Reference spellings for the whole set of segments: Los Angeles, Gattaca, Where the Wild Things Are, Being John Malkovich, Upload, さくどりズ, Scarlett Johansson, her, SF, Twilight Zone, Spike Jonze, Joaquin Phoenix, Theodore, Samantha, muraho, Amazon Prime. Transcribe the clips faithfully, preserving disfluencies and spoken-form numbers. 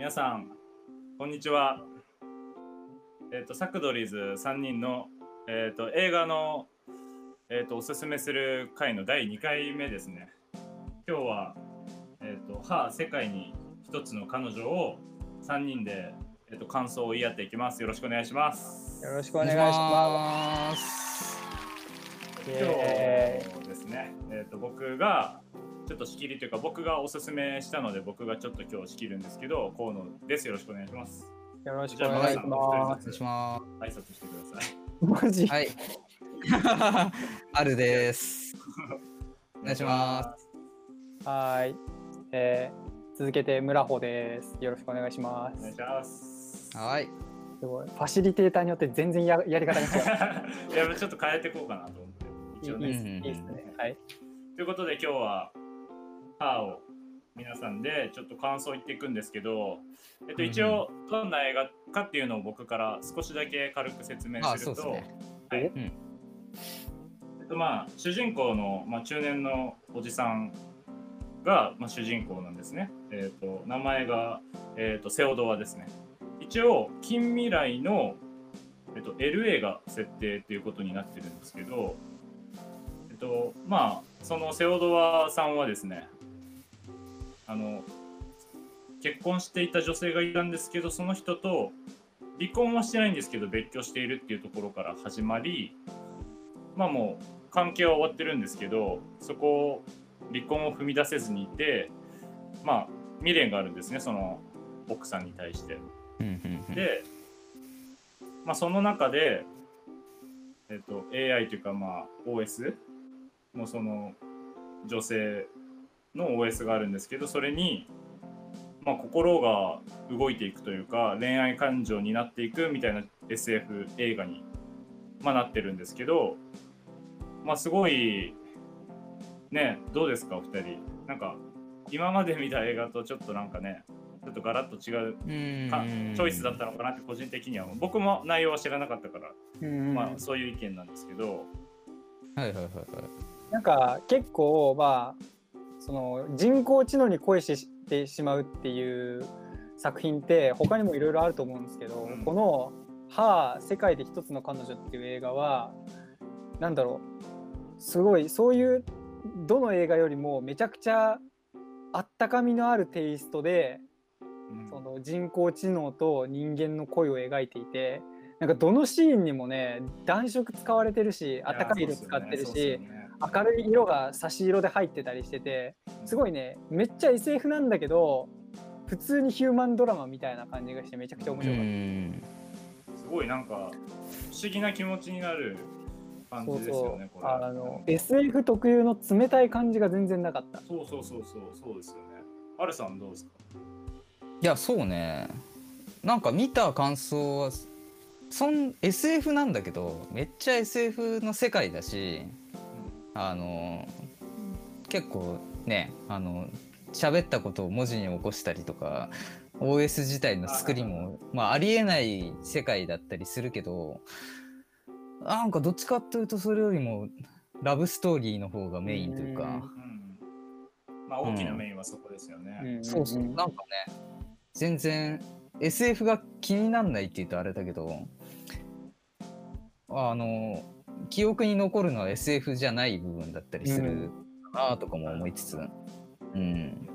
皆さんこんにちは。えっとサクドリーズさんにんの、えっと映画の、えっとおすすめする回のだいにかいめですね。今日は、えっとはあ、世界に一つの彼女をさんにんで、えっと感想を言い合っていきます。よろしくお願いします。よろしくお願いします。今日ですね、えっと僕がちょっと仕切りというか、僕がおすすめしたので、僕がちょっと今日仕切るんですけど、河野です。よろしくお願いします。よろしくお願いします。じゃあマイさんお一人ずつ挨拶してください。マジはいあるです。お願いします。はい、えー、続けて村穂です。よろしくお願いします。お願いします。はい、すごいファシリテーターによって全然 や, やり方が違ういやちょっと変えていこうかなと思って一応ね、うん、いいですね。はい、ということで今日ははあを皆さんでちょっと感想を言っていくんですけど、えっと、一応どんな映画かっていうのを僕から少しだけ軽く説明すると、主人公の、まあ、中年のおじさんが、まあ、主人公なんですね。えっと、名前が、えっと、セオドアですね。一応近未来の、えっと、エルエー が設定ということになってるんですけど、えっとまあ、そのセオドアさんはですね、あの結婚していた女性がいたんですけど、その人と離婚はしてないんですけど別居しているっていうところから始まり、まあもう関係は終わってるんですけど、そこを離婚を踏み出せずにいて、まあ未練があるんですね、その奥さんに対してで、まあ、その中で、えっと、エーアイ というか、まあ オーエス のその女性の オーエス があるんですけど、それに、まあ、心が動いていくというか恋愛感情になっていくみたいな エスエフ 映画に、まあ、なってるんですけど、まあすごいね、どうですかお二人。なんか今まで見た映画とちょっとなんかね、ちょっとガラッと違うかチョイスだったのかなって個人的には、僕も内容は知らなかったから、まあ、そういう意見なんですけど。はいはいはいはい。なんか結構まあその人工知能に恋してしまうっていう作品って他にもいろいろあると思うんですけど、うん、この「はあ世界で一つの彼女」っていう映画はなんだろう、すごいそういうどの映画よりもめちゃくちゃあったかみのあるテイストで、うん、その人工知能と人間の恋を描いていて、なんかどのシーンにもね暖色使われてるし、あったかい色使ってるし。明るい色が差し色で入ってたりしてて、すごいね、めっちゃ エスエフ なんだけど普通にヒューマンドラマみたいな感じがしてめちゃくちゃ面白かった。うんすごいなんか不思議な気持ちになる感じですよね。そうそう、これあの エスエフ 特有の冷たい感じが全然なかった。そうそうそうそうそうですよね。アルさんどうですか。いやそうね、なんか見た感想はそん エスエフ なんだけどめっちゃ エスエフ の世界だし、あの結構ね、あの喋ったことを文字に起こしたりとか オーエス 自体の作りもあ,、まあ、ありえない世界だったりするけど、なんかどっちかというとそれよりもラブストーリーの方がメインというか、うんうん、まあ大きなメインはそこですよね、うん、そうそう、なんかね全然 エスエフ が気になんないって言うとあれだけど、あの記憶に残るのは エスエフ じゃない部分だったりするかなとかも思いつつ、うんうん、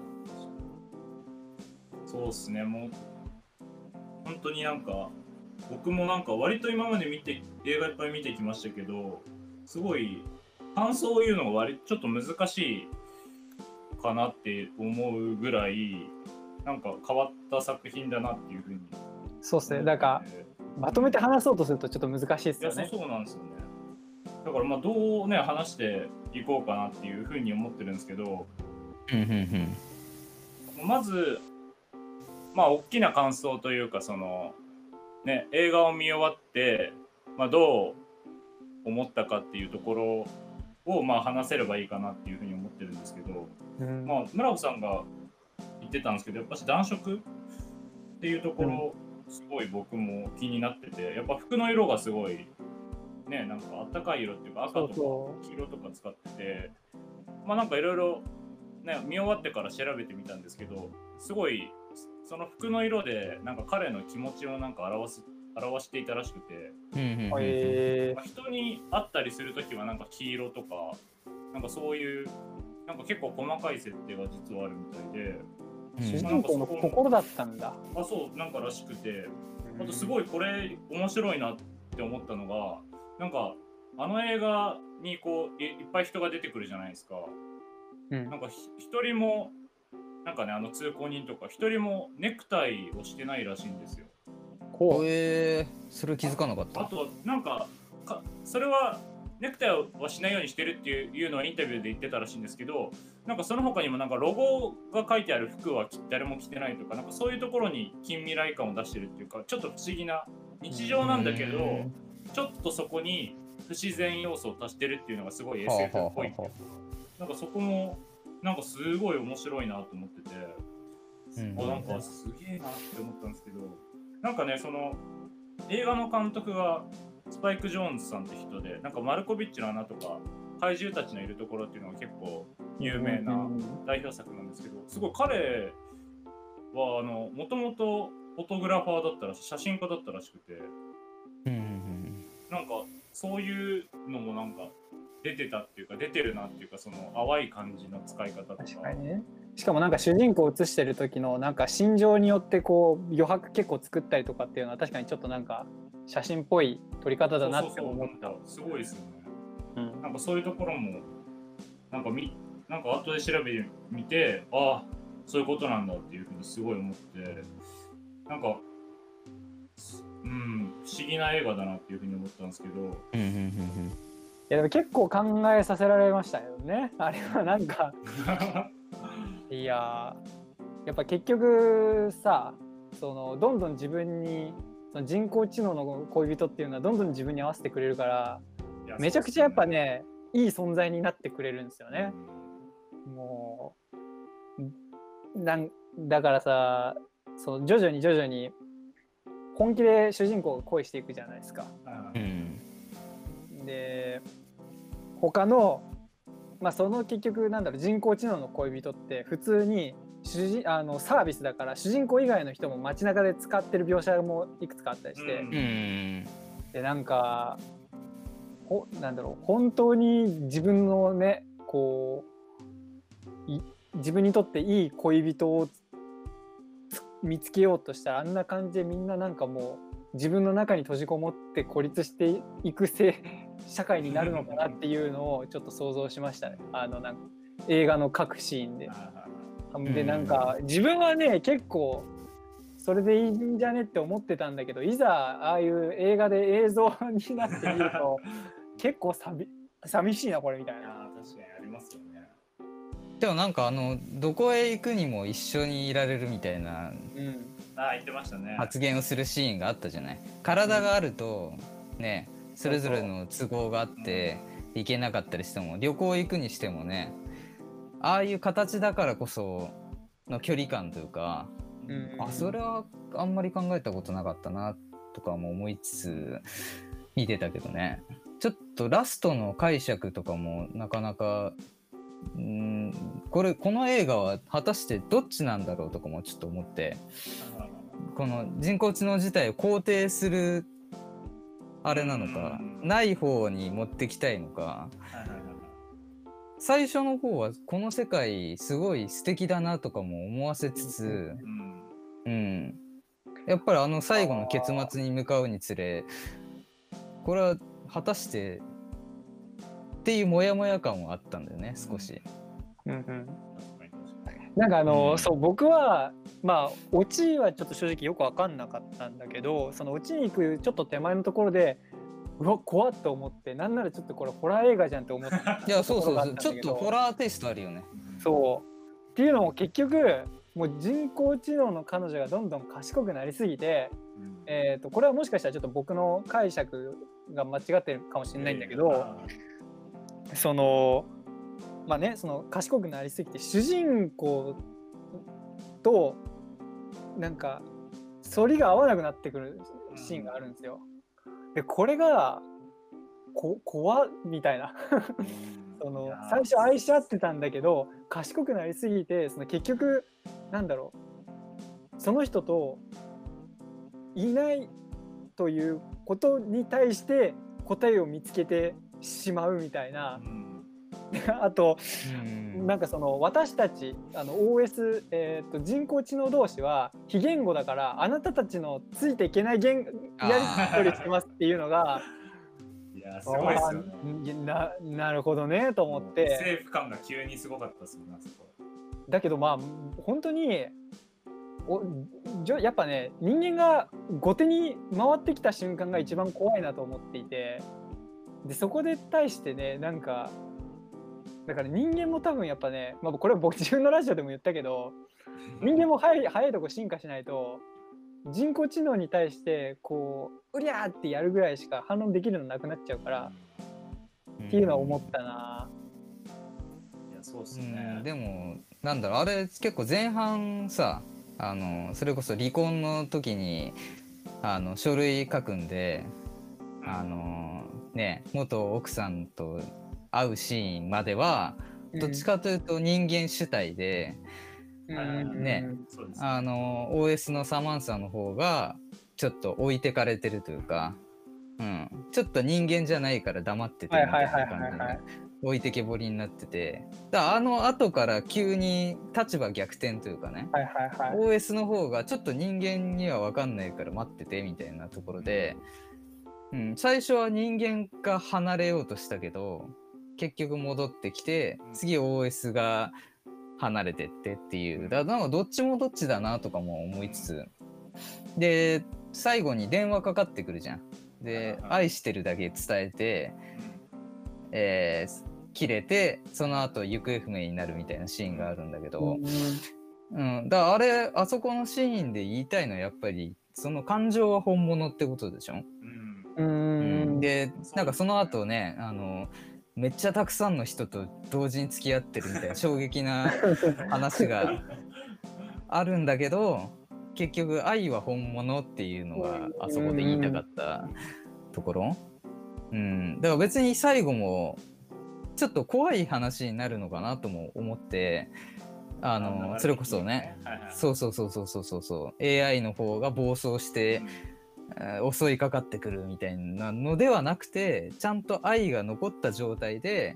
そうですね。もう本当になんか僕もなんか割と今まで見て映画いっぱい見てきましたけど、すごい感想を言うのが割ちょっと難しいかなって思うぐらいなんか変わった作品だなっていうふうに。そうですね、なんかまとめて話そうとするとちょっと難しいですよね。いやそうなんですよね。だからまあどうね話していこうかなっていうふうに思ってるんですけど、まずまあ大きな感想というか、そのね映画を見終わってまあどう思ったかっていうところをまあ話せればいいかなっていうふうに思ってるんですけど、うん、まあ村穂さんが言ってたんですけど、やっぱし暖色っていうところすごい僕も気になってて、やっぱ服の色がすごい。ね、なんかあったかい色っていうか赤とか黄色とか使ってて、まあなんかいろいろね見終わってから調べてみたんですけど、すごいその服の色でなんか彼の気持ちをなんか表す表していたらしくて、うんうんうん、人に会ったりするときはなんか黄色とかなんかそういうなんか結構細かい設定が実はあるみたいで、主人公の心だったんだ。あ、そうなんからしくて、あとすごいこれ面白いなって思ったのが、なんかあの映画にこう い, いっぱい人が出てくるじゃないですか。うん、なんか一人もなんかね、あの通行人とか一人もネクタイをしてないらしいんですよ。こう、えー、それ気づかなかった。あ, あとなん か, かそれはネクタイはしないようにしてるっていうのはインタビューで言ってたらしいんですけど、なんかその他にもなんかロゴが書いてある服は誰も着てないとか、なんかそういうところに近未来感を出してるっていうか、ちょっと不思議な日常なんだけど、ちょっとそこに不自然要素を足してるっていうのがすごい エスエフ っぽいっていうか、なんかそこもなんかすごい面白いなと思ってて、うん、あ、なんかすげえなって思ったんですけど、なんかね、その映画の監督がスパイク・ジョーンズさんって人で、なんかマルコビッチの穴とか怪獣たちのいるところっていうのが結構有名な代表作なんですけど、すごい彼はあのもともとフォトグラファーだったらし写真家だったらしくて、なんかそういうのもなんか出てたっていうか出てるなっていうか、その淡い感じの使い方とか。確かにね。しかもなんか主人公を映してる時のなんか心情によってこう余白結構作ったりとかっていうのは、確かにちょっとなんか写真っぽい撮り方だなって思った。そうそうそう、すごいですよね、うん、なんかそういうところもなんかみなんか後で調べてみて、ああそういうことなんだっていうふうにすごい思って、なんかうん不思議な映画だなっていうふうに思ったんですけど、うんうんうんうん、いやでも結構考えさせられましたよね、あれはなんかいややっぱ結局さ、そのどんどん自分に人工知能の恋人っていうのはどんどん自分に合わせてくれるから、めちゃくちゃやっぱねいい存在になってくれるんですよね。もうなんだからさ、その徐々に徐々に本気で主人公が恋していくじゃないですか、うん、で他の、まあ、その結局なんだろう、人工知能の恋人って普通に主人あのサービスだから、主人公以外の人も街中で使ってる描写もいくつかあったりして、うん、でなんかほなんだろう、本当に自分のねこう自分にとっていい恋人を見つけようとしたら、あんな感じでみんななんかもう自分の中に閉じこもって孤立していくせ社会になるのかなっていうのをちょっと想像しましたね、あのなんか映画の各シーンで。でなんか自分はね結構それでいいんじゃねって思ってたんだけど、いざああいう映画で映像になってみると結構寂、寂しいなこれみたいな。確かにありますよね。でもなんかあのどこへ行くにも一緒にいられるみたいな、うん、あ言ってましたね、発言をするシーンがあったじゃない。体があるとね、うん、それぞれの都合があって行けなかったりしても、うん、旅行行くにしてもね、ああいう形だからこその距離感というか、うん、あそれはあんまり考えたことなかったなとかも思いつつ見てたけどね。ちょっとラストの解釈とかもなかなか、んこれこの映画は果たしてどっちなんだろうとかもちょっと思って、この人工知能自体を肯定するあれなのか、うん、ない方に持ってきたいのか、うん最初の方はこの世界すごい素敵だなとかも思わせつつ、うんうん、やっぱりあの最後の結末に向かうにつれ、これは果たしてっていうモヤモヤ感はあったんだよね少し、うんうん、なんかあの、うん、そう僕はまあオチはちょっと正直よく分かんなかったんだけど、そのオチに行くちょっと手前のところでうわ怖っと思って、なんならちょっとこれホラー映画じゃんって思ってた。いやそうそうそう、ちょっとホラーテイストあるよね。そうっていうのも結局もう人工知能の彼女がどんどん賢くなりすぎて、うんえー、とこれはもしかしたらちょっと僕の解釈が間違ってるかもしれないんだけど、えー、そのまあねその賢くなりすぎて主人公となんか反りが合わなくなってくるシーンがあるんですよ、うんでこれがこ怖みたいなその最初愛し合ってたんだけど賢くなりすぎて、その結局なんだろうその人といないということに対して答えを見つけてしまうみたいな、うん、あと、うん、なんかその私たちあの オーエス、えー、と人工知能同士は非言語だから、あなたたちのついていけない言やり取りしてますっていうのがいやすごいですよね。 な, なるほどねと思って、うん、政府感が急にすごかったですよね。だけどまあ本当におじょやっぱね、人間が後手に回ってきた瞬間が一番怖いなと思っていて、でそこで対してね、なんかだから人間も多分やっぱね、まあ、これは僕自分のラジオでも言ったけど、人間も早い、早いとこ進化しないと人工知能に対してこううりゃーってやるぐらいしか反論できるのなくなっちゃうから、うん、っていうのは思ったな。いやそうっすね。でもなんだろう、あれ結構前半さ、あのそれこそ離婚の時にあの書類書くんで、あの、ね、元奥さんと会うシーンまではどっちかというと人間主体で、うんね、うん、あの オーエス のサマンサの方がちょっと置いてかれてるというか、うん、ちょっと人間じゃないから黙っててみたいな感じで置いてけぼりになってて、だあの後から急に立場逆転というかね、はいはいはい、オーエス の方がちょっと人間には分かんないから待っててみたいなところで、うんうん、最初は人間が離れようとしたけど結局戻ってきて、次 オーエス が離れてってっていう、だなんかどっちもどっちだなとかも思いつつ、で最後に電話かかってくるじゃん。で愛してるだけ伝えて、えー、切れてその後行方不明になるみたいなシーンがあるんだけど、うん、うん、だからあれあそこのシーンで言いたいのはやっぱりその感情は本物ってことでしょ、うんうん、でなんかその後ね、あのめっちゃたくさんの人と同時に付き合ってるみたいな衝撃な話があるんだけど結局愛は本物っていうのがあそこで言いたかったところ、うん、だから別に最後もちょっと怖い話になるのかなとも思って、あのそれこそね、そうそうそうそうそうそう エーアイ の方が暴走して襲いかかってくるみたいなのではなくて、ちゃんと愛が残った状態で、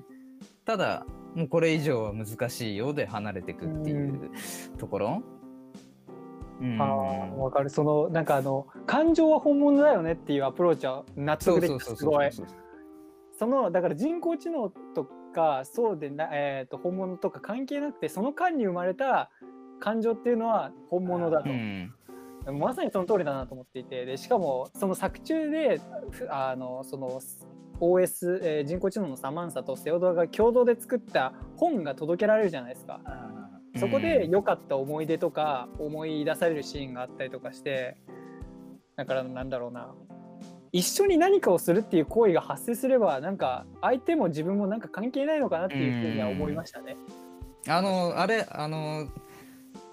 ただもうこれ以上は難しいようで離れてくっていうところ、うん、あ分かる。そのなんかあの感情は本物だよねっていうアプローチは納得できてすごい。そのだから人工知能とかそうでな、えー、と本物とか関係なくて、その間に生まれた感情っていうのは本物だと、うん、まさにその通りだなと思っていて、でしかもその作中であのその オーエス、えー、人工知能のサマンサとセオドアが共同で作った本が届けられるじゃないですか。そこで良かった思い出とか思い出されるシーンがあったりとかして、だからなんだろうな、一緒に何かをするっていう行為が発生すればなんか相手も自分もなんか関係ないのかなっていうふうには思いましたね。あのあれあの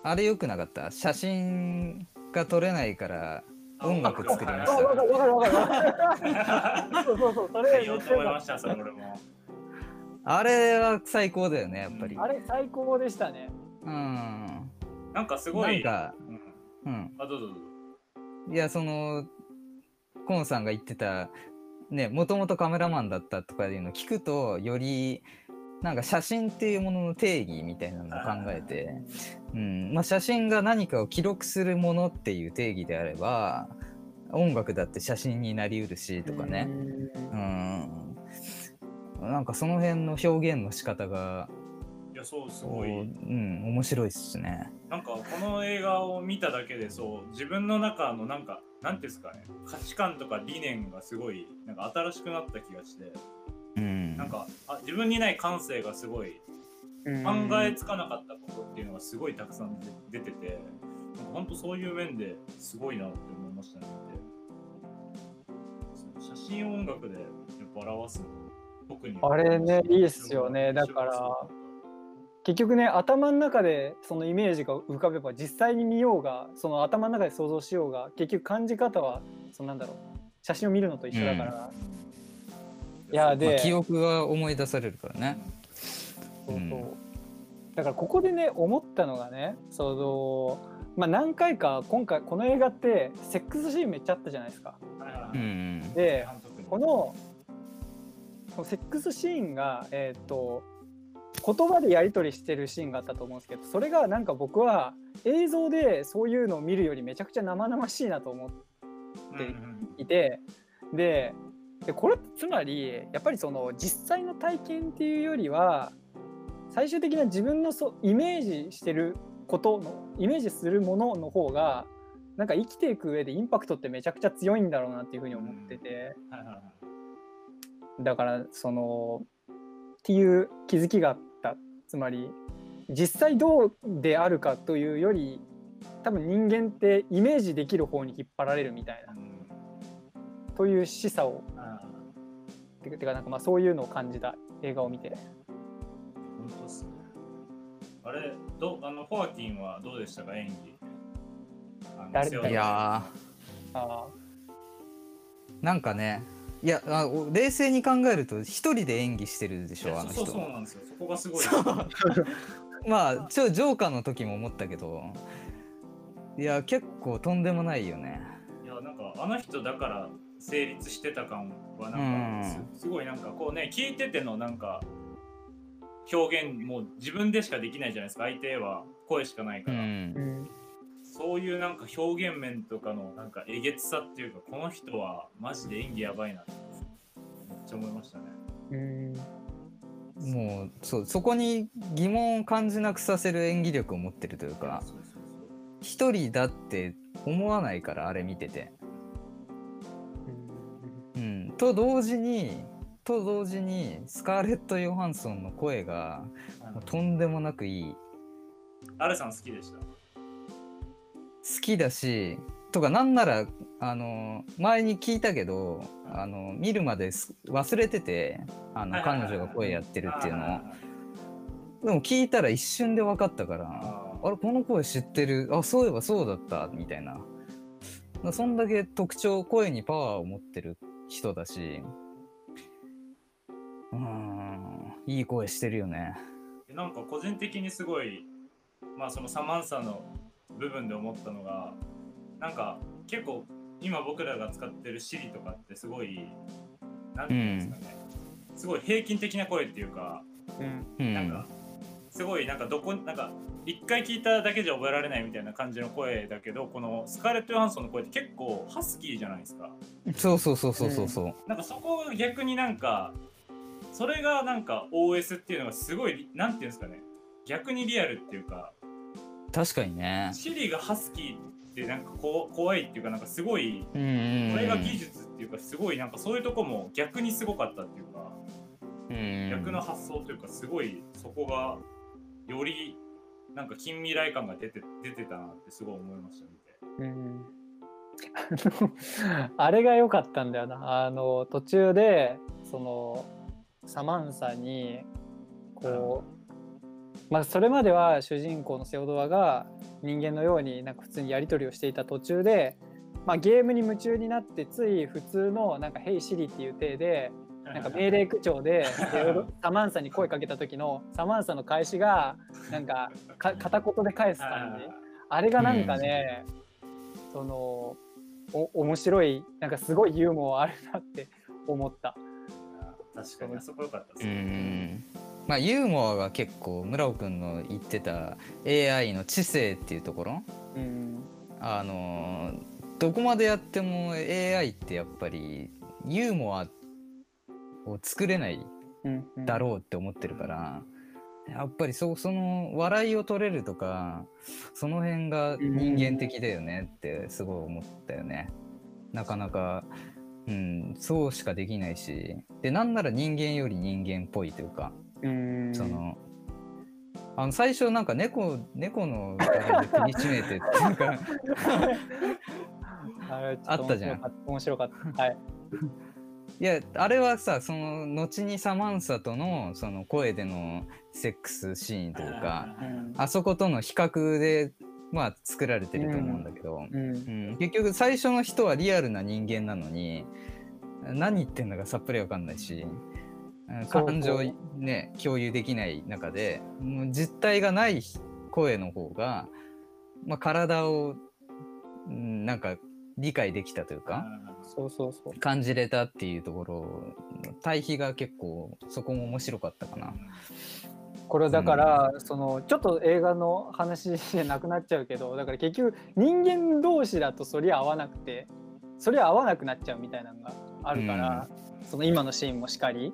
あれ良くなかった、写真が撮れないから音楽作りました。分かる分かる分かる。そうそうそう、それめっちゃ良かった。あれは最高だよねやっぱり、うん、あれ最高でしたね。うん、なんかすごい、なんか、うん、あ、どうぞどうぞ。いや、そのコンさんが言ってたね、もともとカメラマンだったとかいうのを聞くと、よりなんか写真っていうものの定義みたいなのを考えて、うん、まあ、写真が何かを記録するものっていう定義であれば、音楽だって写真になりうるしとかね、うん、なんかその辺の表現の仕方が。いやそうすごい、うん、面白いですね。なんかこの映画を見ただけでそう自分の中のなんかなんていうんですかね、価値観とか理念がすごいなんか新しくなった気がして、うん、なんかあ自分にない感性がすごい、うん、考えつかなかったことっていうのがすごいたくさん出てて、なんか本当そういう面ですごいなって思いましたね。写真を音楽でやっぱ表すの特にあれねいいですよね。だから結局ね、頭の中でそのイメージが浮かべば、実際に見ようがその頭の中で想像しようが、結局感じ方はそのなんだろう、写真を見るのと一緒だから、うん、いやで、まあ、記憶が思い出されるからね、うん、そうそう、だからここでね思ったのがね、そのまあ、何回か今回この映画ってセックスシーンめっちゃあったじゃないですか。うん、でこのセックスシーンが、えー、と言葉でやり取りしてるシーンがあったと思うんですけど、それがなんか僕は映像でそういうのを見るよりめちゃくちゃ生々しいなと思っていて、うんうん、で, でこれつまりやっぱりその実際の体験っていうよりは最終的な自分のそイメージしてることのイメージするものの方がなんか生きていく上でインパクトってめちゃくちゃ強いんだろうなっていうふうに思ってて、だからそのっていう気づきがあった。つまり実際どうであるかというより多分人間ってイメージできる方に引っ張られるみたいな、という示唆をてかなんかまあそういうのを感じた映画を見て。本当っすね。あれどあのホアキンはどうでしたか、演技。いやあなんかね、いやあ冷静に考えると一人で演技してるでしょあの人。そうそうなんですよ。そこがすごい。まあちょジョーカーの時も思ったけど、いや結構とんでもないよね。いやなんかあの人だから成立してた感はなんか す,、うん、すごいなんかこうね聞いててのなんか表現もう自分でしかできないじゃないですか。相手は声しかないから。うん、そういうなんか表現面とかのなんかえげつさっていうか、この人はマジで演技やばいなってめっちゃ思いましたね。うん、もう そ, うそこに疑問を感じなくさせる演技力を持ってるというか、そうそうそう、一人だって思わないからあれ見てて、うん、うん、と同時にと同時にスカーレット・ヨハンソンの声がとんでもなくいい。アレさん好きでした？好きだし、とかなんならあの前に聞いたけど、あの見るまで忘れてて、あの彼女が声やってるっていうのを、でも聞いたら一瞬で分かったから、あれこの声知ってる、あそういえばそうだったみたいな。そんだけ特徴、声にパワーを持ってる人だし、うーんいい声してるよね。なんか個人的にすごい、まあそのサマンサの部分で思ったのが、なんか結構今僕らが使ってる Siri とかってすごいなんていうんですかね、うん、すごい平均的な声っていうか、うん、なんかすごいなんかどこなんか一回聞いただけじゃ覚えられないみたいな感じの声だけど、このスカーレット・ヨハンソンの声って結構ハスキーじゃないですか。そうそうそうそうそうそう、うん、なんかそこが逆になんかそれがなんか オーエス っていうのがすごいなんていうんですかね、逆にリアルっていうか。確かにね、シリがハスキーってなんかこ怖いっていうか、なんかすごいこれが技術っていうか、すごいなんかそういうとこも逆にすごかったっていうか、うん逆の発想というか、すごいそこがよりなんか近未来感が出て出てたなってすごい思いましたね。うんあれが良かったんだよな。あの途中でそのサマンサにこう、まあ、それまでは主人公のセオドアが人間のようになんか普通にやり取りをしていた途中で、まあ、ゲームに夢中になってつい普通のなんか「ヘイシリ」っていう体でなんか命令口調でサマンサに声かけた時のサマンサの返しがなんかか片言で返す感じ、あれがなんかね、そのお面白い、なんかすごいユーモアあるなって思った。確かにあそこ良かったですね。まあ、ユーモアが結構村尾くんの言ってた エーアイ の知性っていうところ、うん、あのどこまでやっても エーアイ ってやっぱりユーモアを作れないだろうって思ってるから、うんうん、やっぱり そ, その笑いを取れるとかその辺が人間的だよねってすごい思ったよね。なかなか、うん、そうしかできないし、でなんなら人間より人間っぽいというか、うんそのあの最初なんか猫猫の首絞めてっていうかあったじゃん。面白かった。はい。いやあれはさ、その後にサマンサとのその声でのセックスシーンというか、うん、あそことの比較でまあ作られてると思うんだけど、うんうんうん、結局最初の人はリアルな人間なのに何言ってんだかさっぱりわかんないし。感情ね共有できない中で実体がない声の方がまあ、体をなんか理解できたというか、そうそうそう感じれたっていうところ、対比が結構そこも面白かったかな。これはだから、うん、そのちょっと映画の話じゃなくなっちゃうけど、だから結局人間同士だとそりゃ合わなくて、そりゃ合わなくなっちゃうみたいなのがあるから、うん、その今のシーンもしかり、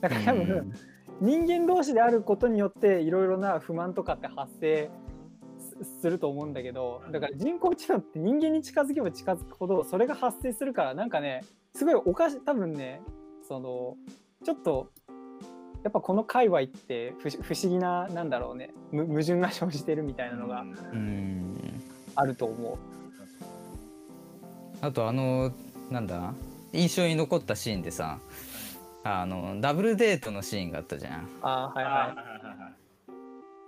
だから多分、うん、人間同士であることによっていろいろな不満とかって発生すると思うんだけど、だから人工知能って人間に近づけば近づくほどそれが発生するから、なんかねすごいおかしい、多分ねそのちょっとやっぱこの界隈って不思議な、なんだろうね、矛盾が生じてるみたいなのがあると思う。あとあのなんだ印象に残ったシーンでさ、あのダブルデートのシーンがあったじゃん。あ、はいはい、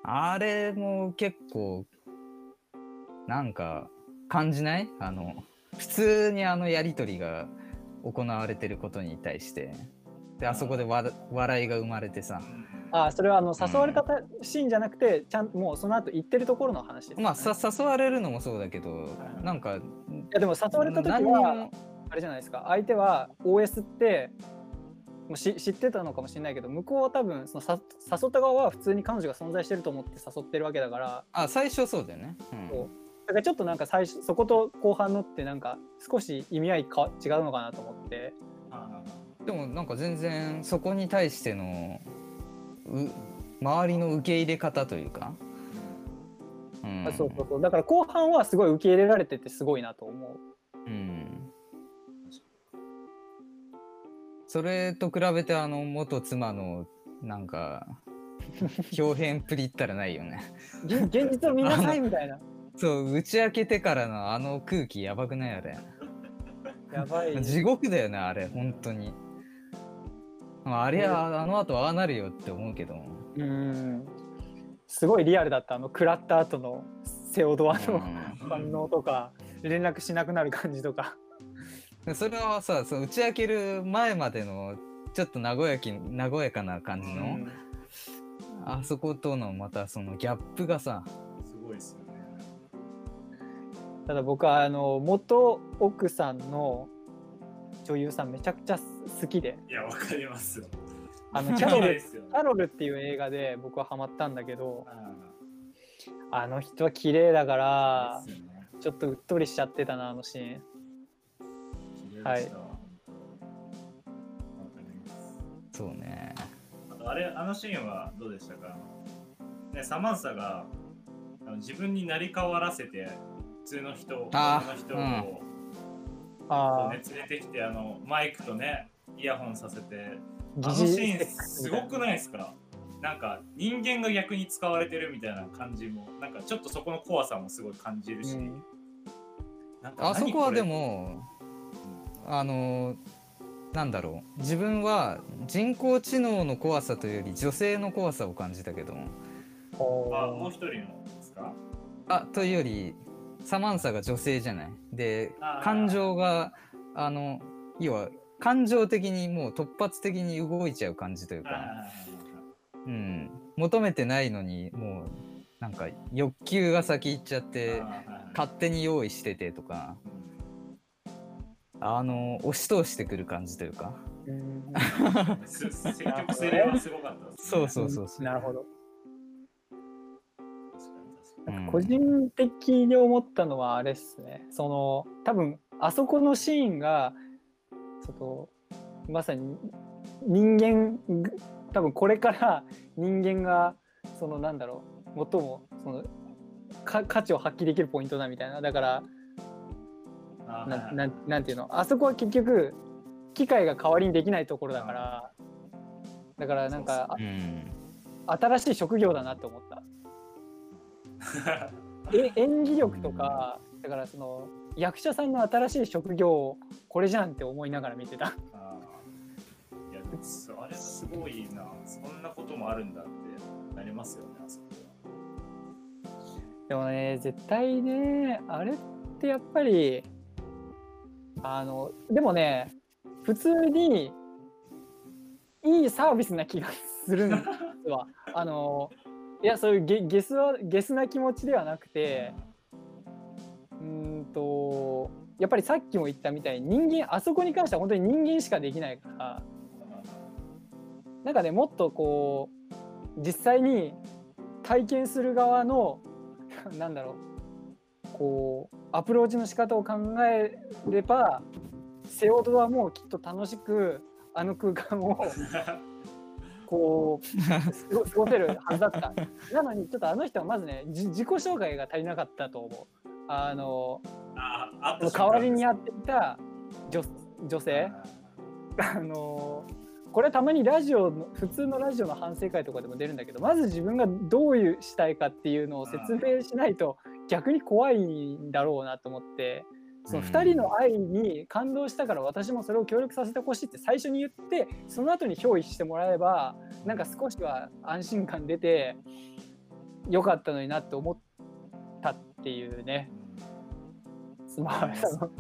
あれも結構なんか感じない？あの普通にあのやり取りが行われてることに対してで、あそこでわ笑いが生まれてさあ、それはあの誘われたシーンじゃなくて、うん、ちゃんもうその後行ってるところの話です、ね。まあさ誘われるのもそうだけど、なんかいやでも誘われた時はあれじゃないですか、相手は オーエス ってもうし知ってたのかもしれないけど、向こうは多分そのさ誘った側は普通に彼女が存在してると思って誘ってるわけだから、あ最初そうだよね、うん、そうだからちょっとなんか最初そこと後半のってなんか少し意味合いか違うのかなと思って、でもなんか全然そこに対してのう周りの受け入れ方というか、うん、あそうそうそう、だから後半はすごい受け入れられててすごいなと思う、うん、それと比べてあの元妻のなんか表現っぷりったらないよね現実を見なさいみたいなそう打ち明けてからのあの空気やばくない？あれやばい、ね、地獄だよねあれ本当に。あれはあの後ああなるよって思うけど、うーんすごいリアルだった、あの食らった後のセオドアの反応とか連絡しなくなる感じとかそれはさ、そう打ち明ける前までのちょっと和やき和やかな感じの、うん、あそことのまたそのギャップがさすごいっすね。ただ僕はあの元奥さんの女優さんめちゃくちゃ好きで、いやわかりますよ、あのキャロルキャロルっていう映画で僕はハマったんだけど、あ, あの人は綺麗だから、ね、ちょっとうっとりしちゃってたなあのシーン。綺麗でした。はい、そうね。あとあれあのシーンはどうでしたか。ね、サマンサがあの自分に成り代わらせて普通の人、あの人を。うんあね、連れてきてあのマイクとねイヤホンさせて、あのシーンすごくないですか。なんか人間が逆に使われてるみたいな感じも、なんかちょっとそこの怖さもすごい感じるし、うん、なんかあそこはでもあのなんだろう、自分は人工知能の怖さというより女性の怖さを感じたけど、あもう一人のですか。あというよりサマンサが女性じゃないで、感情があの要は感情的にもう突発的に動いちゃう感じというか、うん、求めてないのにもうなんか欲求が先行っちゃって勝手に用意しててとか、あの押し通してくる感じというか、積極性はすごかったですね。そうそうそうそう、なるほど。なんか個人的に思ったのはあれっすね、うん、その多分あそこのシーンがちょっとまさに人間、多分これから人間がそのなんだろう最もその価値を発揮できるポイントだみたいな、だからあ な, な, なんていうの、あそこは結局機械が代わりにできないところだから、だからなんか、うん、新しい職業だなって思ったえ演技力とか、だからその役者さんの新しい職業これじゃんって思いながら見てた。あいやあれすごいな、そんなこともあるんだってなりますよねあそこは。でもね絶対ねあれってやっぱりあのでもね普通にいいサービスな気がするんですわあのいやそういう ゲ, ゲスはゲスな気持ちではなくて、やっぱりさっきも言ったみたいに人間、あそこに関しては本当に人間しかできないから、なんかね、もっとこう実際に体験する側のなんだろう、こうアプローチの仕方を考えればセオドはもうきっと楽しくあの空間をこう過ごせるはずだったなのに、ちょっとあの人はまずね自己紹介が足りなかったと思う。あのああの代わりにやっていた 女, 女性 あ, あのこれはたまにラジオの普通のラジオの反省会とかでも出るんだけど、まず自分がどういうしたいかっていうのを説明しないと逆に怖いんだろうなと思って、そのふたりの愛に感動したから私もそれを協力させてほしいって最初に言って、その後に憑依してもらえばなんか少しは安心感出てよかったのになって思ってっていうね、スマートの、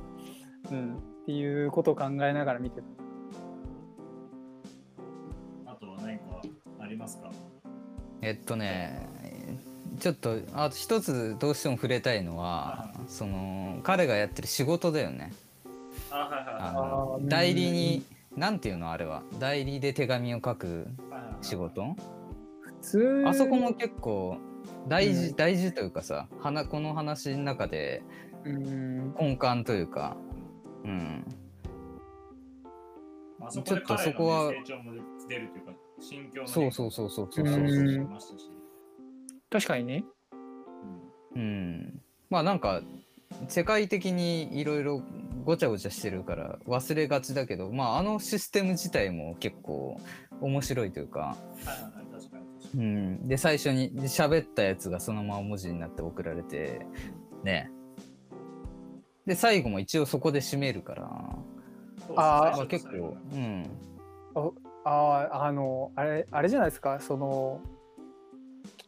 うん、っていうことを考えながら見てる。あとは何かありますか？えっとね、ちょっとあと一つどうしても触れたいのは、その彼がやってる仕事だよね。ああのあ代理に、なんていうのあれは、代理で手紙を書く仕事？普通あそこも結構。大事、うん、大事というかさ、花この話の中で根幹というか、うん、まあ、そこで彼の、ね、成長も出るというか心境も、ね、そうそうそうそうそうそうそうそうそうそうそうそうそうそうそうそうそう世界的にいろいろごちゃごちゃしてるから忘れがちだけど、まああのシステム自体も結構面白いというか、うん、で最初に喋ったやつがそのまま文字になって送られてね、で最後も一応そこで締めるから、ああ結構、うん、あああのあれあれじゃないですか、その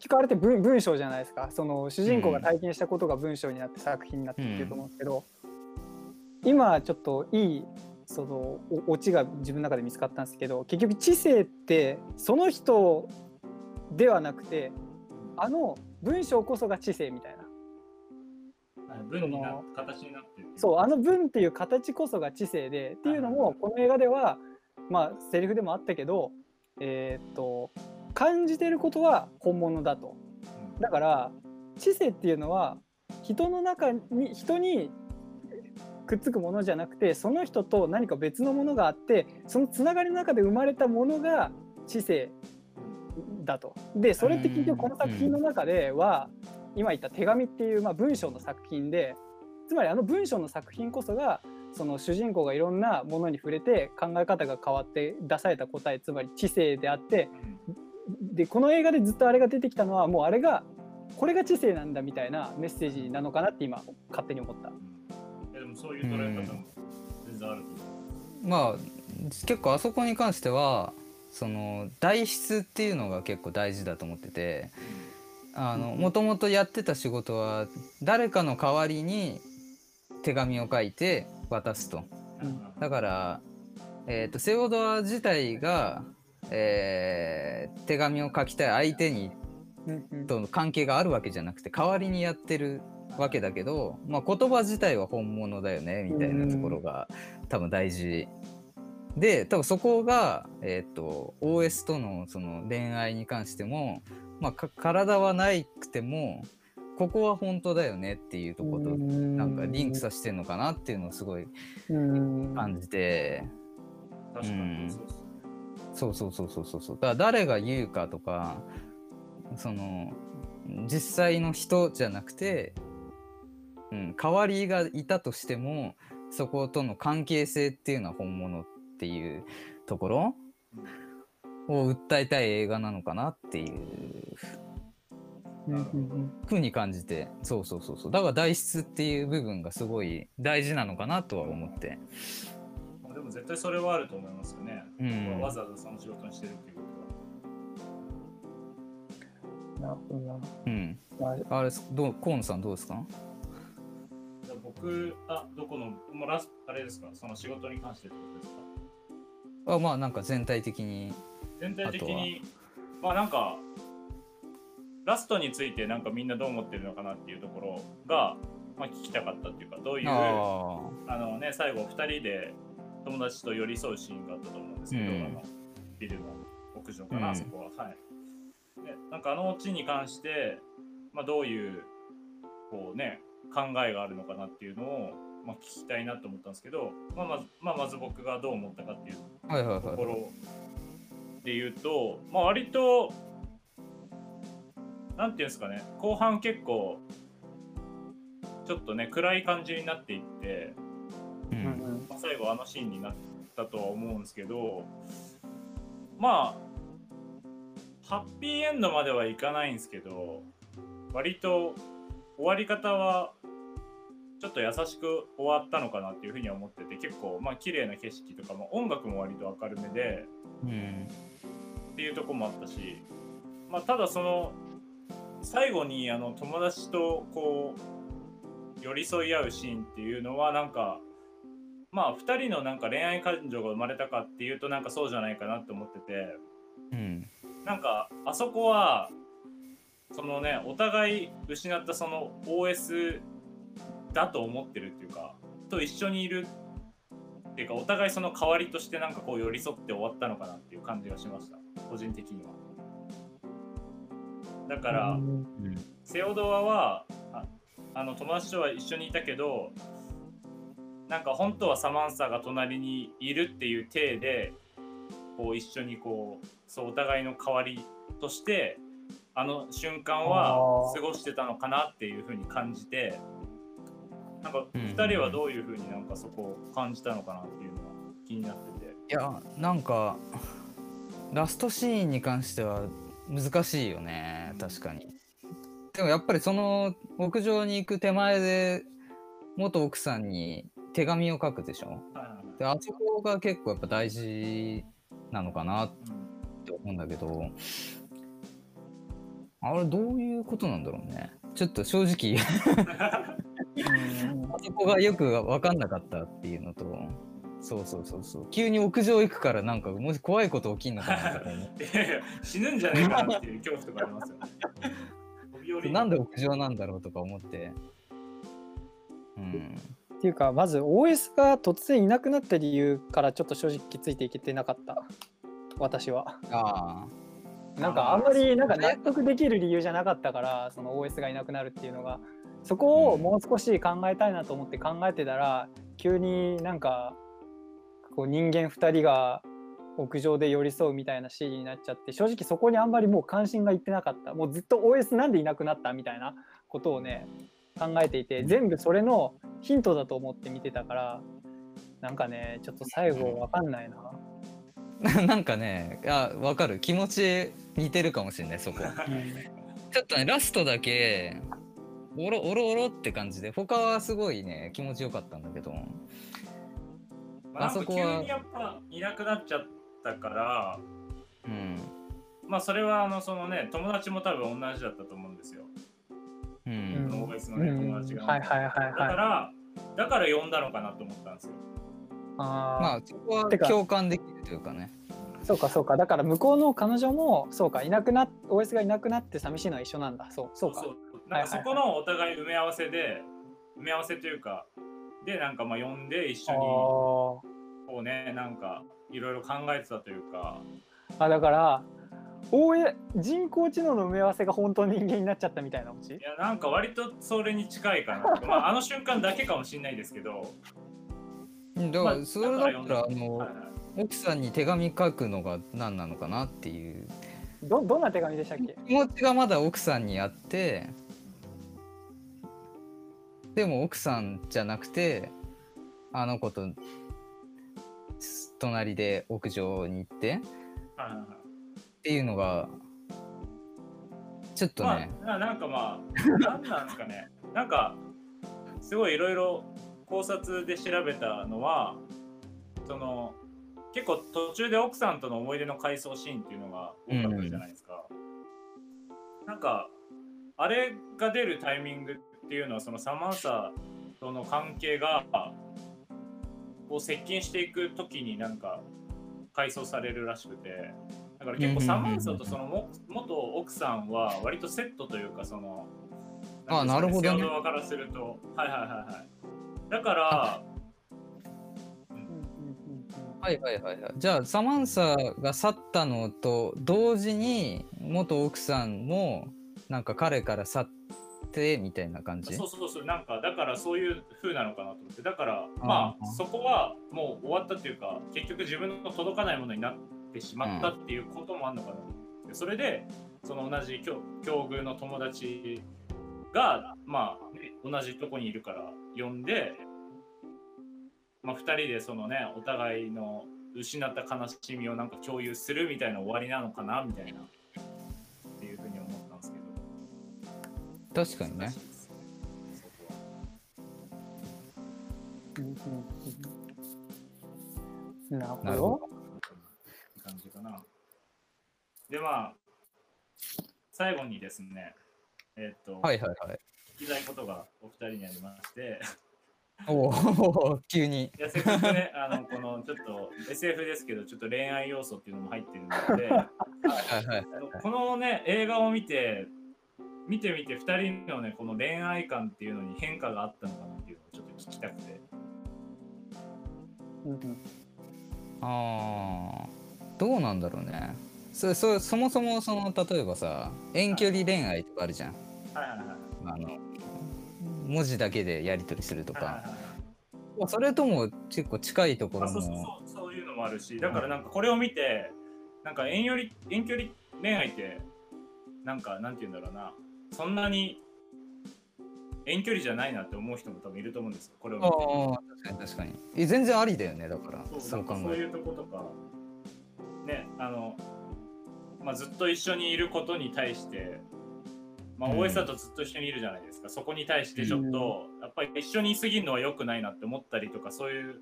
聞かれて 文, 文章じゃないですか、その主人公が体験したことが文章になって作品になってってると思うんですけど、うん、今ちょっといいそのオチが自分の中で見つかったんですけど、結局知性ってその人ではなくてあの文章こそが知性みたいな、文になる形になってる、そうあの文っていう形こそが知性で、っていうのもこの映画ではまあセリフでもあったけど、えー、っと感じてることは本物だと。だから知性っていうのは人の中に人にくっつくものじゃなくて、その人と何か別のものがあって、そのつながりの中で生まれたものが知性だと。でそれって結局この作品の中では今言った手紙っていう、まあ、文章の作品で、つまりあの文章の作品こそがその主人公がいろんなものに触れて考え方が変わって出された答え、つまり知性であって、でこの映画でずっとあれが出てきたのはもうあれがこれが知性なんだみたいなメッセージなのかなって今勝手に思った、うん、でもそういう捉え方も全然あると思う。まあ結構あそこに関してはその代筆っていうのが結構大事だと思ってて、あのもともとやってた仕事は誰かの代わりに手紙を書いて渡すと、うん、だから、えーと、セオドア自体がえー、手紙を書きたい相手にとの関係があるわけじゃなくて代わりにやってるわけだけど、まあ、言葉自体は本物だよねみたいなところが多分大事で、多分そこが、えー、と オーエス と の, その恋愛に関しても、まあ、か体はなくてもここは本当だよねっていうところとなんかリンクさせてるのかなっていうのをすごい感じて、確かにそうですね、そうそうそうそうそう、だから誰が言うかとかその実際の人じゃなくて、うん、代わりがいたとしてもそことの関係性っていうのは本物っていうところを訴えたい映画なのかなっていうふうに感じて、そうそうそうそう、だから代筆っていう部分がすごい大事なのかなとは思って、でも絶対それはあると思いますよね、うん、わざわざその仕事にしてるっていうことは。なるほどな、うん、あれどう河野さんどうですか？僕あどこのもうラスあれですか、その仕事に関してってことですか？あまあなんか全体的に全体的にまあなんかラストについてなんかみんなどう思ってるのかなっていうところがまあ、聞きたかったっていうか、どういうああの、ね、最後ふたりで友達と寄り添うシーンがあったと思うんですけど、うん、あのビルの屋上かな、うん、そこは、はい、でなんかあの地に関して、まあ、どういうこう、ね、考えがあるのかなっていうのを、まあ、聞きたいなと思ったんですけど、まあまずまあ、まず僕がどう思ったかっていうところで言うと、まあ、割となんていうんですかね、後半結構ちょっとね暗い感じになっていって、うんまあ、最後あのシーンになったとは思うんですけど、まあハッピーエンドまではいかないんですけど、割と終わり方はちょっと優しく終わったのかなっていうふうには思ってて、結構まあ綺麗な景色とか、まあ、音楽も割と明るめで、うん、っていうとこもあったし、まあ、ただその最後にあの友達とこう寄り添い合うシーンっていうのはなんかまあふたりのなんか恋愛感情が生まれたかっていうとなんかそうじゃないかなって思ってて、うん、なんかあそこはそのねお互い失ったその オーエス だと思ってるっていうかと一緒にいるっていうかお互いその代わりとしてなんかこう寄り添って終わったのかなっていう感じがしました、個人的には。だから、うん、セオドアはああの友達とは一緒にいたけどなんか本当はサマンサが隣にいるっていう体でこう一緒にこうそうお互いの代わりとしてあの瞬間は過ごしてたのかなっていう風に感じて、なんかふたりはどういう風になんかそこを感じたのかなっていうのは気になってて、いやなんかラストシーンに関しては難しいよね、確かに。でもやっぱりその屋上に行く手前で元奥さんに手紙を書くでしょ、であそこが結構やっぱ大事なのかなって思うんだけど、あれどういうことなんだろうね、ちょっと正直あそこがよく分かんなかったっていうのと、そうそうそうそう、急に屋上行くからなんかもし怖いこと起きんのかなとかね死ぬんじゃねえかなっていう恐怖とかありますよねなんで屋上なんだろうとか思って、うん、っていうかまず オーエス が突然いなくなった理由からちょっと正直ついていけてなかった、私は。ああ、なんかあんまりなんか納得できる理由じゃなかったから、その オーエス がいなくなるっていうのが、そこをもう少し考えたいなと思って考えてたら、うん、急になんかこう人間ふたりが屋上で寄り添うみたいなシーンになっちゃって、正直そこにあんまりもう関心がいってなかった。もうずっと オーエス なんでいなくなったみたいなことをね考えていて、全部それのヒントだと思って見てたから、なんかねちょっと最後わかんないななんかね、あ、わかる、気持ち似てるかもしれないそこちょっとねラストだけおろおろおろって感じで、他はすごいね気持ちよかったんだけど、まあ、なんか急にやっぱいなくなっちゃったから、うん、まあそれはあのそのね友達も多分同じだったと思うんですよ、うん、オーエス のね友達が、うん、はいはいはいはい、だからだから呼んだのかなと思ったんですよ。あ、まあそこは共感できるというかね。そうかそうか、だから向こうの彼女もそうかいなくな オーエス がいなくなって寂しいのは一緒なんだ。そうそうか、なんかそこのお互い埋め合わせで、はいはいはい、埋め合わせというかでなんかまあ呼んで一緒にこうねなんかいろいろ考えてたというか、あ、だから人工知能の埋め合わせが本当に人間になっちゃったみたいなオチ。いやなんか割とそれに近いかなまああの瞬間だけかもしれないですけどだからそれだったらあの、はいはい、奥さんに手紙書くのが何なのかなっていう。 ど, どんな手紙でしたっけ。気持ちがまだ奥さんにあって、でも奥さんじゃなくてあの子と隣で屋上に行ってっていうのがちょっとね、まあ、なんかまあなんなんですかねなんかすごいいろいろ考察で調べたのは、その結構途中で奥さんとの思い出の回想シーンっていうのが多かったじゃないですか、うん、なんかあれが出るタイミングっていうのはそのサマンサとの関係がこう接近していく時になんか回想されるらしくて、だから結構サマンサとその元奥さんは割とセットというか、そのあ、なるほどね。側からすると、はいはいはいはい。だから、はいはいはいはい。じゃあサマンサが去ったのと同時に元奥さんもなんか彼から去ってみたいな感じ。そうそうそう、なんかだからそういう風なのかなと思って、だからまあそこはもう終わったっていうか、結局自分の届かないものになってしまったっていうこともあるのかな。うん、それでその同じ境遇の友達がまあ、ね、同じとこにいるから呼んで。まあ、ふたりでそのね、お互いの失った悲しみをなんか共有するみたいな終わりなのかなみたいなっていうふうに思ったんですけど、確かにね、なるほど、なるほどって感じかな。でまあ最後にですね、えっと、はいはいはい、聞きたいことがお二人にありまして。おお、急に。いや、せっかくね、あのこのちょっと エスエフ ですけど、ちょっと恋愛要素っていうのも入ってるので、このね映画を見て見てみてふたりのねこの恋愛観っていうのに変化があったのかなっていうのをちょっと聞きたくて。うん、ああ、どうなんだろうね。そそそもそもその例えばさ、遠距離恋愛とかあるじゃん。はいはいはい。あの文字だけでやり取りするとか、それとも結構近いところも、そうそうそう、そういうのもあるし、だからなんかこれを見て、なんか遠距離遠距離恋愛ってなんかなんていうんだろうな、そんなに遠距離じゃないなって思う人も多分いると思うんですよ、これを見て。ああ、確かに確かに。え、全然ありだよね、だから。そう、そう考えると、そういうとことかね、あのまあずっと一緒にいることに対して。まあ、大江さんとずっと一緒にいるじゃないですか、うん、そこに対してちょっとやっぱり一緒に過ぎるのは良くないなって思ったりとか、そういう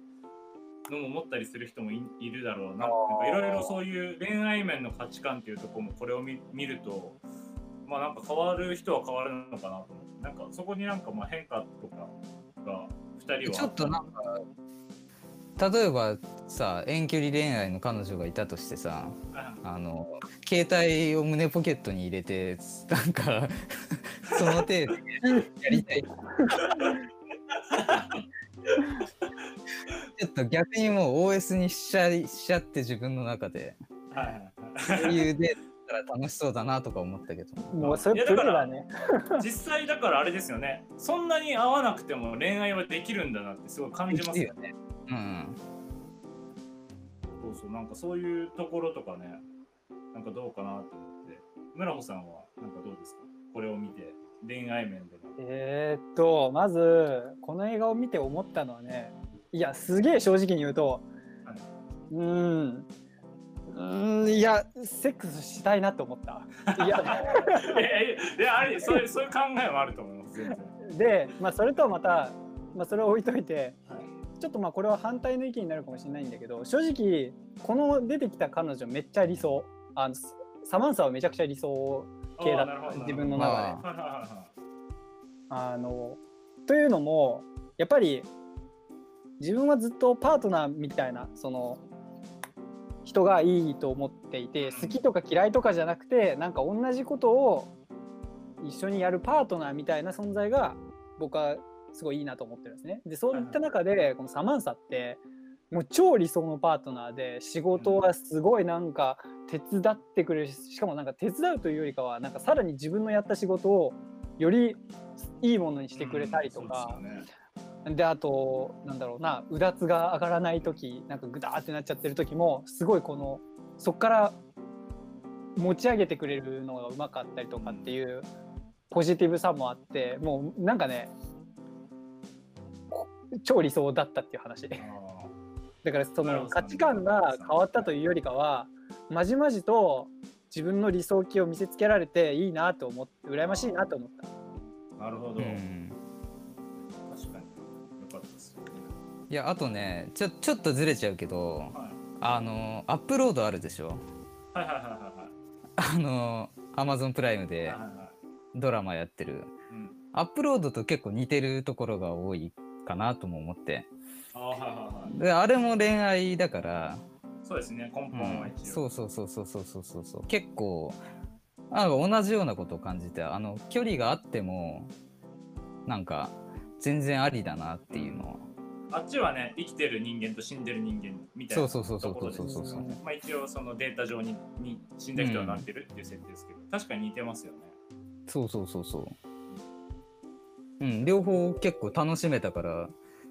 のも思ったりする人も い, いるだろうな、なんかいろいろそういう恋愛面の価値観っていうところもこれを 見, 見るとまあなんか変わる人は変わるのかなと思って、なんかそこになんかまあ変化とかがふたりはちょっとなんか、例えばさ遠距離恋愛の彼女がいたとしてさ、あの携帯を胸ポケットに入れてなんかその程度やりたいちょっと逆にもう オーエス にしちゃいしちゃって自分の中でそういうデートだったら楽しそうだなとか思ったけど、もうそれプロだね実際。だからあれですよね、そんなに合わなくても恋愛はできるんだなってすごい感じますよね。うん、そうそう、なんかそういうところとかね、なんかどうかなと思って。村穂さんはなんかどうですか、これを見て恋愛面で。えーっとまずこの映画を見て思ったのはね、いやすげえ正直に言うと、はい、うーんうーん、いやセックスしたいなと思ったいやいや、あれそういうそういう考えもあると思います全然で、まあ、それとまた、まあ、それを置いといて、はい、ちょっとまあこれは反対の意見になるかもしれないんだけど、正直この出てきた彼女めっちゃ理想、あのサマンサはめちゃくちゃ理想系だった自分の中で。あのというのもやっぱり自分はずっとパートナーみたいなその人がいいと思っていて、好きとか嫌いとかじゃなくてなんか同じことを一緒にやるパートナーみたいな存在が僕はすごいいいなと思ってるんですね。でそういった中でこのサマンサってもう超理想のパートナーで、仕事はすごいなんか手伝ってくれるし、しかもなんか手伝うというよりかはなんかさらに自分のやった仕事をよりいいものにしてくれたりとか、うん、そうですね、であとなんだろうな、うだつが上がらない時、なんかグダーってなっちゃってる時もすごいこのそこから持ち上げてくれるのがうまかったりとかっていうポジティブさもあって、もうなんかね超理想だったっていう話だからその価値観が変わったというよりかは、まじまじと自分の理想形を見せつけられていいなと思って、羨ましいなと思った。なるほど、うん、確かに良かったです、ね、いやあとねちょ、ちょっとずれちゃうけど、はい、あのアップロードあるでしょ、はいはいはいはい、あの Amazon プライムでドラマやってる、アップロードと結構似てるところが多いかなとも思って、 あ,、はいはいはい、であれも恋愛だから、そうですね、根本は一応、うん、そうそうそうそうそうそうそう、結構なんか同じようなことを感じて、あの距離があってもなんか全然ありだなっていうのは。あっちはね、生きてる人間と死んでる人間みたいなところですよね。まあ一応そのデータ上 に, に死んだ人はなってるっていう設定ですけど、うん、確かに似てますよね。そうそうそうそう。うん、両方結構楽しめたから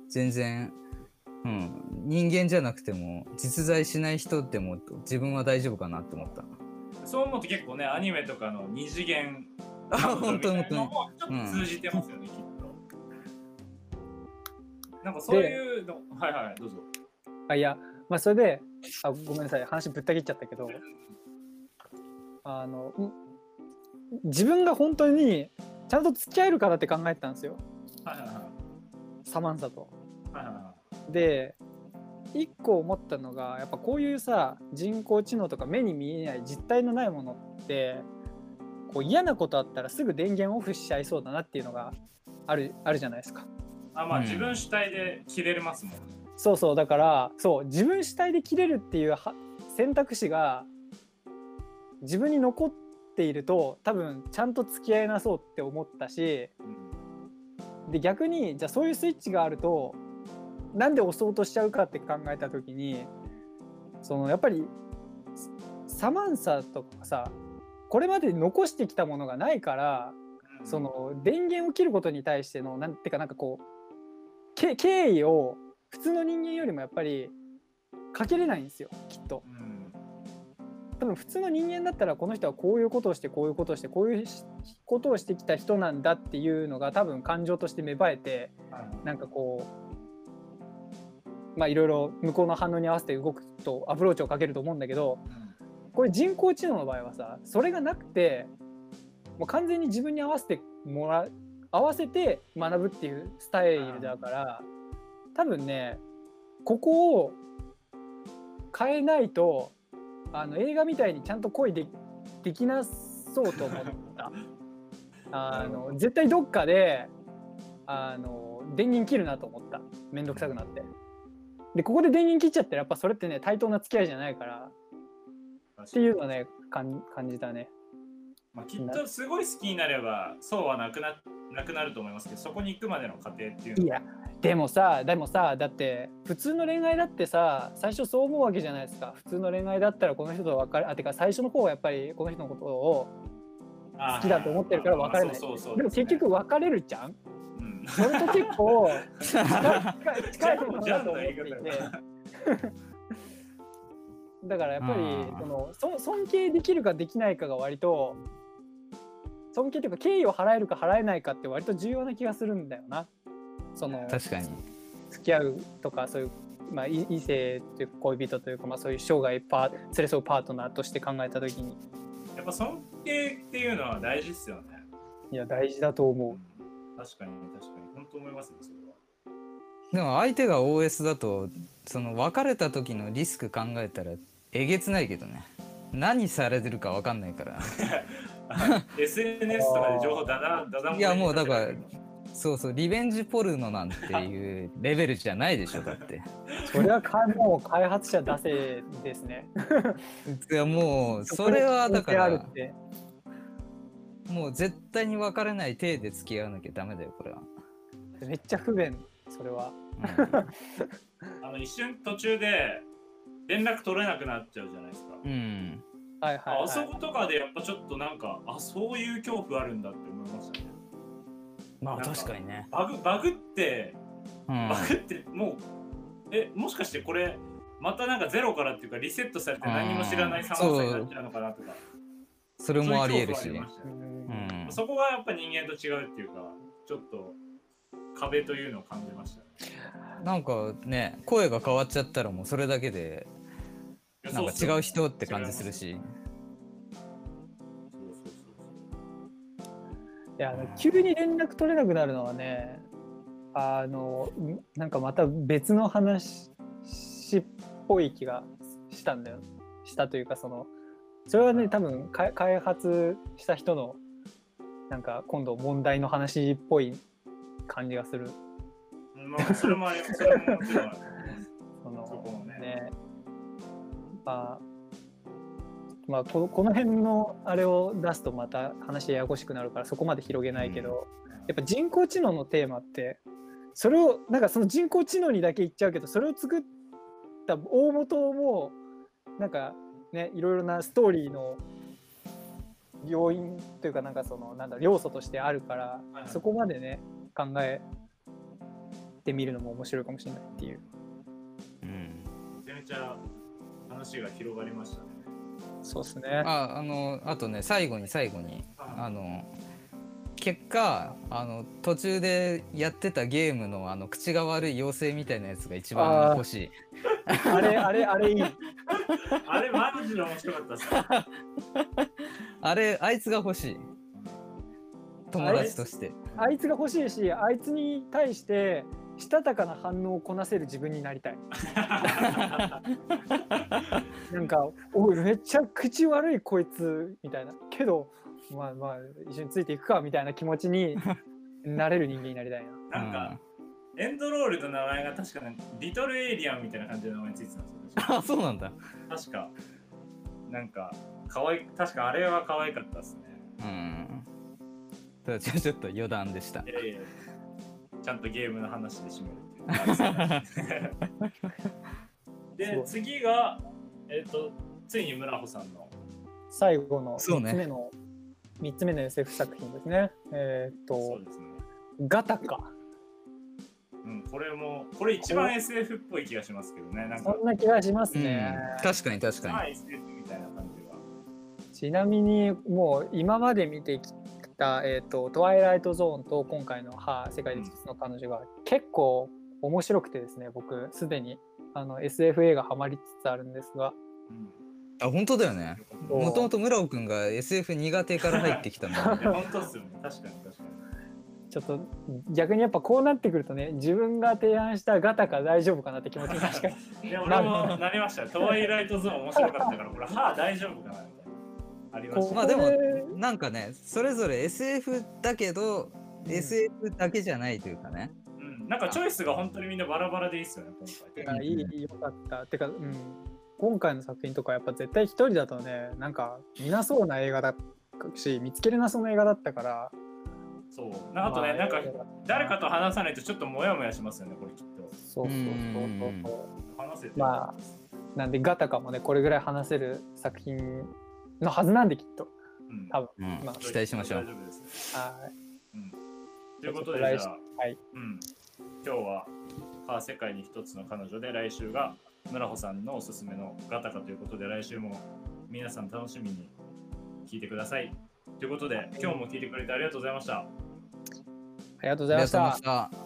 全然、うん、人間じゃなくても実在しない人でも自分は大丈夫かなって思った。そう思うと結構ね、アニメとかの二次元みたいなのもちょっと通じてますよね、うん、きっとなんかそういうの、はいはい、どうぞ。あ、いや、まあそれで、あ、ごめんなさい、話ぶった切っちゃったけどあの自分が本当にちゃんと付き合えるかだって考えてたんですよ、はいはいはい、サマンサと、はいはいはい、で一個思ったのがやっぱこういうさ、人工知能とか目に見えない実体のないものってこう嫌なことあったらすぐ電源オフしちゃいそうだなっていうのがある、あるじゃないですか。あ、まあ、うん、自分主体で切れますもんね。そうそう、だからそう自分主体で切れるっていう選択肢が自分に残ってっていると多分ちゃんと付き合いなそうって思ったし、で逆にじゃあそういうスイッチがあるとなんで押そうとしちゃうかって考えた時に、そのやっぱりサマンサとかさ、これまで残してきたものがないから、その電源を切ることに対してのなんてかなんかこうけ敬意を普通の人間よりもやっぱりかけれないんですよ、きっと。多分普通の人間だったらこの人はこういうことをしてこういうことをしてこういうことをしてきた人なんだっていうのが多分感情として芽生えて、なんかこうまあいろいろ向こうの反応に合わせて動くとアプローチをかけると思うんだけど、これ人工知能の場合はさ、それがなくてもう完全に自分に合わせてもら合わせて学ぶっていうスタイルだから、多分ねここを変えないとあの映画みたいにちゃんと恋 で, できなそうと思ったあの絶対どっかであの電源切るなと思った、めんどくさくなって。でここで電源切っちゃったらやっぱそれってね対等な付き合いじゃないからっていうのね感じたね、まあ、きっとすごい好きになればそうはなく な, なくなると思いますけど、そこに行くまでの過程っていうのは。いやでもさ、でもさ、だって普通の恋愛だってさ、最初そう思うわけじゃないですか。普通の恋愛だったらこの人と別れ、あ、てか最初の方はやっぱりこの人のことを好きだと思ってるから別れない。でも結局別れるじゃん。うん、それと結構近いところだと思っていて。だからやっぱりそのそ尊敬できるかできないかが割と、尊敬というか敬意を払えるか払えないかって割と重要な気がするんだよな。その確かに付き合うとかそういう、まあ、異性というか恋人というか、まあ、そういう生涯パー連れ添うパートナーとして考えたときにやっぱ尊敬っていうのは大事ですよね。いや大事だと思う。確かに確かに本当思いますね、それは。でも相手が オーエス だとその別れた時のリスク考えたらえげつないけどね、何されてるか分かんないからエスエヌエス とかで情報だだだだもん。いやもうだからそうそう、リベンジポルノなんていうレベルじゃないでしょだってそれはもう開発者出せですねいやもうそれはだからもう絶対に別れない体で付き合わなきゃダメだよこれは。めっちゃ不便それは、うん、あの一瞬途中で連絡取れなくなっちゃうじゃないですか、うんはいはいはい、あそことかでやっぱちょっとなんかあそういう恐怖あるんだって思いましたね。まあ確かにね。バグ、バグって、うん、バグってもうえもしかしてこれまたなんかゼロからっていうかリセットされて何も知らないサマンサになっちゃうのかなとか、それもありえるし、ねうん、そこがやっぱ人間と違うっていうかちょっと壁というのを感じました、ね、なんかね声が変わっちゃったらもうそれだけでなんか違う人って感じするし。いや急に連絡取れなくなるのはね、あのなんかまた別の話っぽい気がしたんだよしたというか、そのそれはね多分開発した人のなんか今度問題の話っぽい感じがする、まあ、それもありますそれももちろんありますそのそこもね、ねまあまあ、こ, この辺のあれを出すとまた話ややこしくなるからそこまで広げないけど、うん、やっぱ人工知能のテーマってそれをなんかその人工知能にだけ言っちゃうけど、それを作った大元もなんかね、いろいろなストーリーの要因というかなんかそのなんだ要素としてあるから、はい、そこまでね考えてみるのも面白いかもしれないっていう。うん、めちゃめちゃ話が広がりましたね。そうですね。あ、あの、あとね最後に最後にあの結果あの途中でやってたゲームのあの口が悪い妖精みたいなやつが一番欲しい。あ, あれあれあれいい。あれマジで面白かったっす。あれあいつが欲しい。友達として。あ, あいつが欲しいし、あいつに対してしたたかな反応をこなせる自分になりたい。なんかおめっちゃ口悪いこいつみたいなけどまあまあ一緒についていくかみたいな気持ちになれる人間になりたいな。なんか、うん、エンドロールの名前が確かにリトルエイリアンみたいな感じの名前についてたんですよ。あ、そうなんだ。確かなんか可愛い、確かあれは可愛かったですね。うん。ただちょっと余談でした。いやいやちゃんとゲームの話で締めるっていう。で次がえっとついに村穂さんの最後のみっつめの。三つ目の エスエフ 作品ですね。えっ、ー、と、そうですね、ガタカ。うん、これもこれ一番 エスエフ っぽい気がしますけどね。なんかそんな気がしますね。うん、確かに確かに。はい、エスエフ みたいな感じは。ちなみにもう今まで見てきたえっ、ー、とトワイライトゾーンと今回のは世界で一つの彼女が結構面白くてですね。僕すでにあの エスエフ 映画ハマりつつあるんですが。うん、あ、本当だよね。もともと村尾くんが エスエフ 苦手から入ってきたの。本当っすよね。確かに確かに。ちょっと逆にやっぱこうなってくるとね、自分が提案したガタカ大丈夫かなって気持ちに確かに。いや俺もなりました。トワイライトゾーン面白かったから、これはあ大丈夫かなみたいなありました。まあでもなんかね、それぞれ エスエフ だけど、うん、エスエフ だけじゃないというかね。うん、なんかチョイスが本当にみんなバラバラでいいっすよね。今回。いい、良かった。てか、うん。今回の作品とかやっぱ絶対一人だとねなんか見なそうな映画だし見つけれなそうな映画だったから、そうあとね、まあ、なんか誰かと話さないとちょっとモヤモヤしますよねこれきっと。そうそうそうそう話せて、まあなんでガタカもねこれぐらい話せる作品のはずなんできっと、うん、多分、うんまあ、期待しましょう。はい、うん、ということでじゃあ、はいうん、今日は「世界に一つの彼女」で来週が村穂さんのおすすめのガタカということで、来週も皆さん楽しみに聞いてくださいということで、今日も聞いてくれてありがとうございました。ありがとうございました。